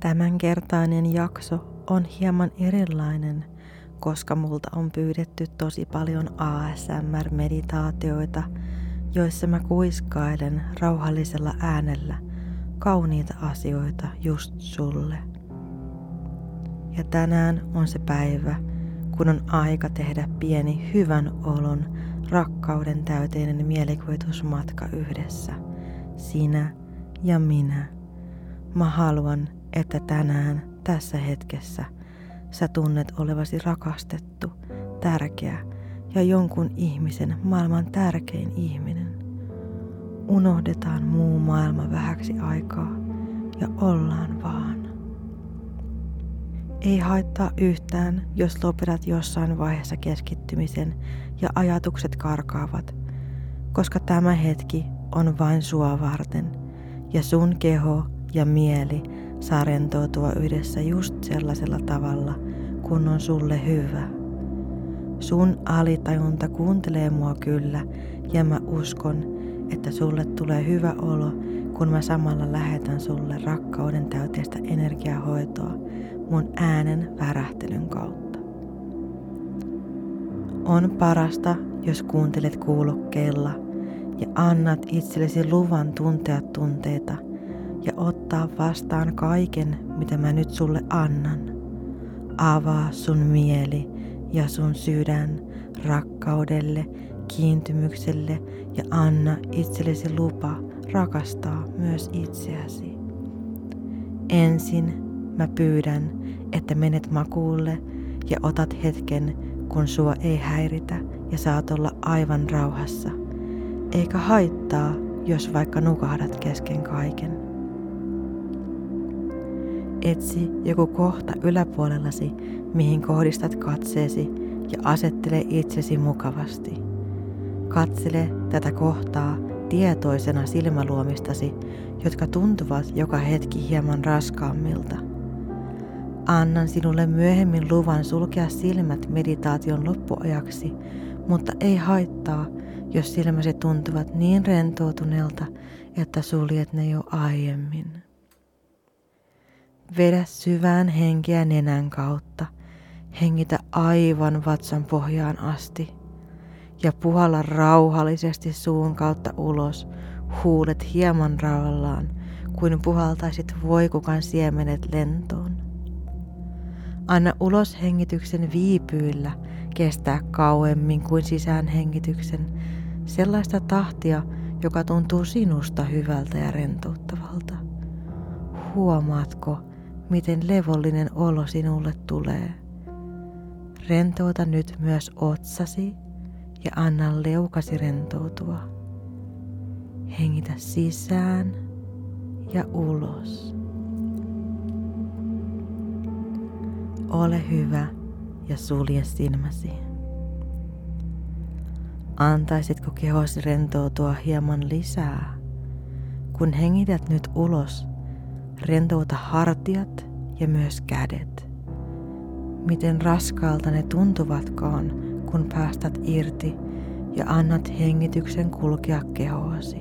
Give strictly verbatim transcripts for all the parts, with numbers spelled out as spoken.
Tämänkertainen jakso on hieman erilainen, koska multa on pyydetty tosi paljon A S M R-meditaatioita, joissa mä kuiskailen rauhallisella äänellä kauniita asioita just sulle. Ja tänään on se päivä, kun on aika tehdä pieni hyvän olon, rakkauden täyteinen mielikuvitusmatka yhdessä. Sinä ja minä. Mä haluan, että tänään tässä hetkessä sä tunnet olevasi rakastettu, tärkeä ja jonkun ihmisen maailman tärkein ihminen. Unohdetaan muu maailma vähäksi aikaa ja ollaan vaan. Ei haittaa yhtään, jos lopetat jossain vaiheessa keskittymisen ja ajatukset karkaavat, koska tämä hetki on vain sua varten ja sun keho ja mieli saa rentoutua yhdessä just sellaisella tavalla, kun on sulle hyvä. Sun alitajunta kuuntelee mua kyllä ja mä uskon, että sulle tulee hyvä olo, kun mä samalla lähetän sulle rakkauden täyteistä energiahoitoa mun äänen värähtelyn kautta. On parasta, jos kuuntelet kuulokkeilla ja annat itsellesi luvan tuntea tunteita ja ottaa vastaan kaiken, mitä mä nyt sulle annan. Avaa sun mieli ja sun sydän rakkaudelle, kiintymykselle ja anna itsellesi lupa rakastaa myös itseäsi. Ensin mä pyydän, että menet makuulle ja otat hetken, kun sua ei häiritä ja saat olla aivan rauhassa. Eikä haittaa, jos vaikka nukahdat kesken kaiken. Etsi joku kohta yläpuolellasi, mihin kohdistat katseesi ja asettele itsesi mukavasti. Katsele tätä kohtaa tietoisena silmäluomistasi, jotka tuntuvat joka hetki hieman raskaammilta. Annan sinulle myöhemmin luvan sulkea silmät meditaation loppuajaksi, mutta ei haittaa, jos silmäsi tuntuvat niin rentoutuneelta, että suljet ne jo aiemmin. Vedä syvään henkeä nenän kautta, hengitä aivan vatsan pohjaan asti ja puhalla rauhallisesti suun kautta ulos, huulet hieman raollaan, kuin puhaltaisit voikukan siemenet lentoon. Anna uloshengityksen viipyillä kestää kauemmin kuin sisäänhengityksen, sellaista tahtia, joka tuntuu sinusta hyvältä ja rentouttavalta. Huomaatko, miten levollinen olo sinulle tulee? Rentouta nyt myös otsasi ja anna leukasi rentoutua. Hengitä sisään ja ulos. Ole hyvä ja sulje silmäsi. Antaisitko kehosi rentoutua hieman lisää? Kun hengität nyt ulos, rentouta hartiat ja myös kädet. Miten raskaalta ne tuntuvatkaan, kun päästät irti ja annat hengityksen kulkea kehoasi.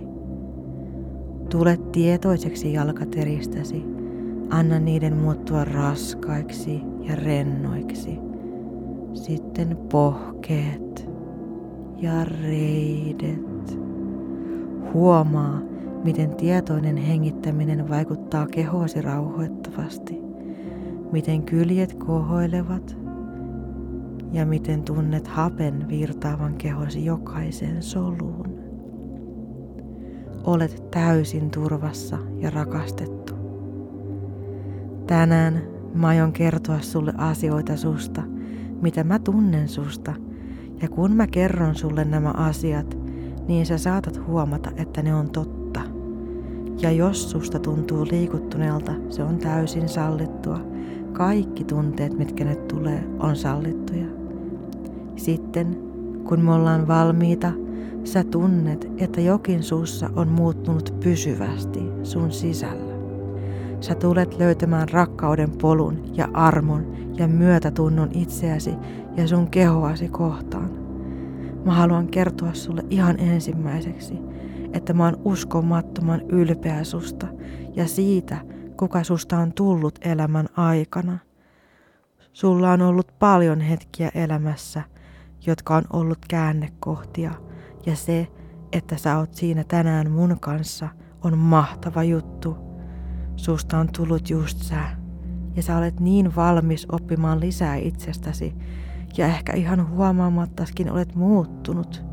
Tule tietoiseksi jalkateristäsi. Anna niiden muuttua raskaiksi ja rennoiksi. Sitten pohkeet ja reidet. Huomaa, miten tietoinen hengittäminen vaikuttaa kehoosi rauhoittavasti, miten kyljet kohoilevat ja miten tunnet hapen virtaavan kehosi jokaiseen soluun. Olet täysin turvassa ja rakastettu. Tänään mä aion kertoa sulle asioita susta, mitä mä tunnen susta, ja kun mä kerron sulle nämä asiat, niin sä saatat huomata, että ne on totta. Ja jos susta tuntuu liikuttuneelta, se on täysin sallittua. Kaikki tunteet, mitkä ne tulee, on sallittuja. Sitten, kun me ollaan valmiita, sä tunnet, että jokin sussa on muuttunut pysyvästi sun sisällä. Sä tulet löytämään rakkauden polun ja armon ja myötätunnon itseäsi ja sun kehoasi kohtaan. Mä haluan kertoa sulle ihan ensimmäiseksi, että mä oon uskomattoman ylpeä susta ja siitä, kuka susta on tullut elämän aikana. Sulla on ollut paljon hetkiä elämässä, jotka on ollut käännekohtia, ja se, että sä oot siinä tänään mun kanssa, on mahtava juttu. Susta on tullut just sä, ja sä olet niin valmis oppimaan lisää itsestäsi, ja ehkä ihan huomaamattaskin olet muuttunut.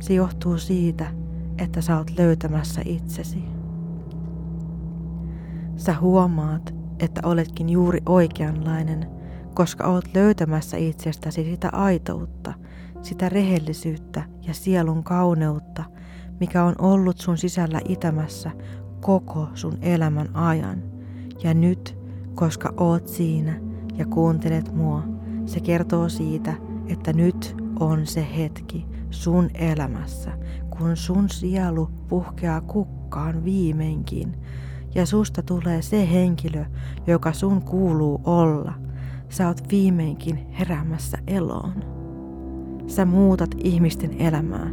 Se johtuu siitä, että sä oot löytämässä itsesi. Sä huomaat, että oletkin juuri oikeanlainen, koska oot löytämässä itsestäsi sitä aitoutta, sitä rehellisyyttä ja sielun kauneutta, mikä on ollut sun sisällä itämässä koko sun elämän ajan. Ja nyt, koska oot siinä ja kuuntelet mua, se kertoo siitä, että nyt on se hetki sun elämässä, kun sun sielu puhkeaa kukkaan viimeinkin. Ja susta tulee se henkilö, joka sun kuuluu olla. Sä oot viimeinkin heräämässä eloon. Sä muutat ihmisten elämää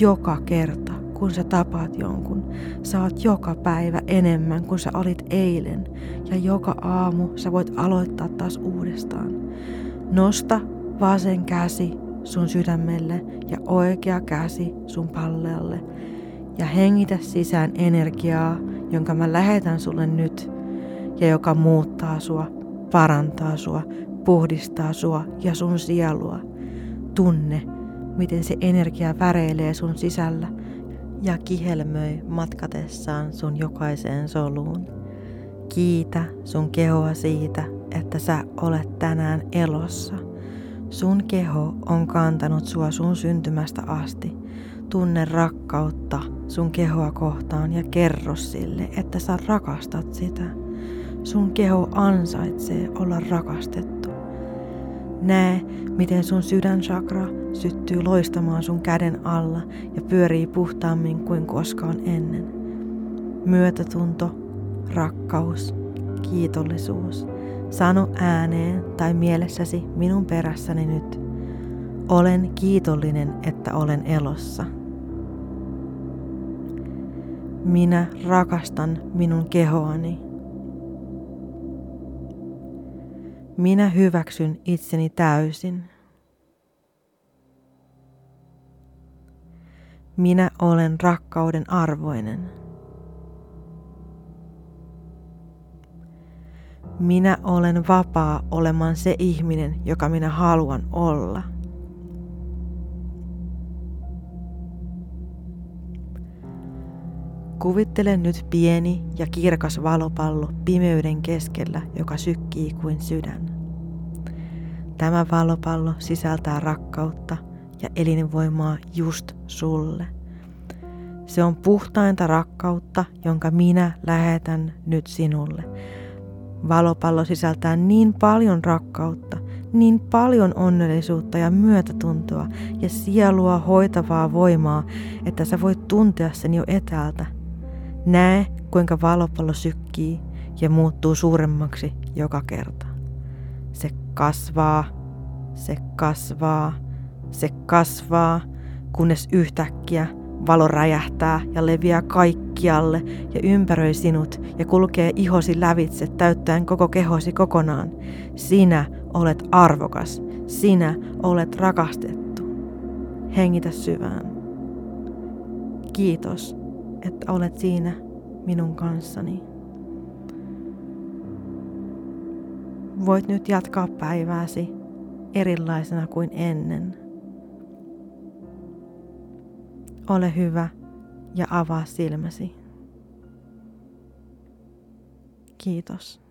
joka kerta, kun sä tapaat jonkun. Sä oot joka päivä enemmän kuin sä olit eilen. Ja joka aamu sä voit aloittaa taas uudestaan. Nosta vasen käsi sun sydämelle ja oikea käsi sun pallealle. Ja hengitä sisään energiaa, jonka mä lähetän sulle nyt ja joka muuttaa sua, parantaa sua, puhdistaa sua ja sun sielua. Tunne, miten se energia väreilee sun sisällä ja kihelmöi matkatessaan sun jokaiseen soluun. Kiitä sun kehoa siitä, että sä olet tänään elossa. Sun keho on kantanut sua sun syntymästä asti. Tunne rakkautta sun kehoa kohtaan ja kerro sille, että sä rakastat sitä. Sun keho ansaitsee olla rakastettu. Näe, miten sun sydänchakra syttyy loistamaan sun käden alla ja pyörii puhtaammin kuin koskaan ennen. Myötätunto, rakkaus, kiitollisuus. Sano ääneen tai mielessäsi minun perässäni nyt. Olen kiitollinen, että olen elossa. Minä rakastan minun kehoani. Minä hyväksyn itseni täysin. Minä olen rakkauden arvoinen. Minä olen vapaa olemaan se ihminen, joka minä haluan olla. Kuvittele nyt pieni ja kirkas valopallo pimeyden keskellä, joka sykkii kuin sydän. Tämä valopallo sisältää rakkautta ja elinvoimaa just sulle. Se on puhtainta rakkautta, jonka minä lähetän nyt sinulle. Valopallo sisältää niin paljon rakkautta, niin paljon onnellisuutta ja myötätuntoa ja sielua hoitavaa voimaa, että sä voit tuntea sen jo etäältä. Näe, kuinka valopallo sykkii ja muuttuu suuremmaksi joka kerta. Se kasvaa, se kasvaa, se kasvaa, kunnes yhtäkkiä valo räjähtää ja leviää kaikkialle ja ympäröi sinut ja kulkee ihosi lävitse täyttäen koko kehosi kokonaan. Sinä olet arvokas, sinä olet rakastettu. Hengitä syvään. Kiitos, että olet siinä minun kanssani. Voit nyt jatkaa päivääsi erilaisena kuin ennen. Ole hyvä ja avaa silmäsi. Kiitos.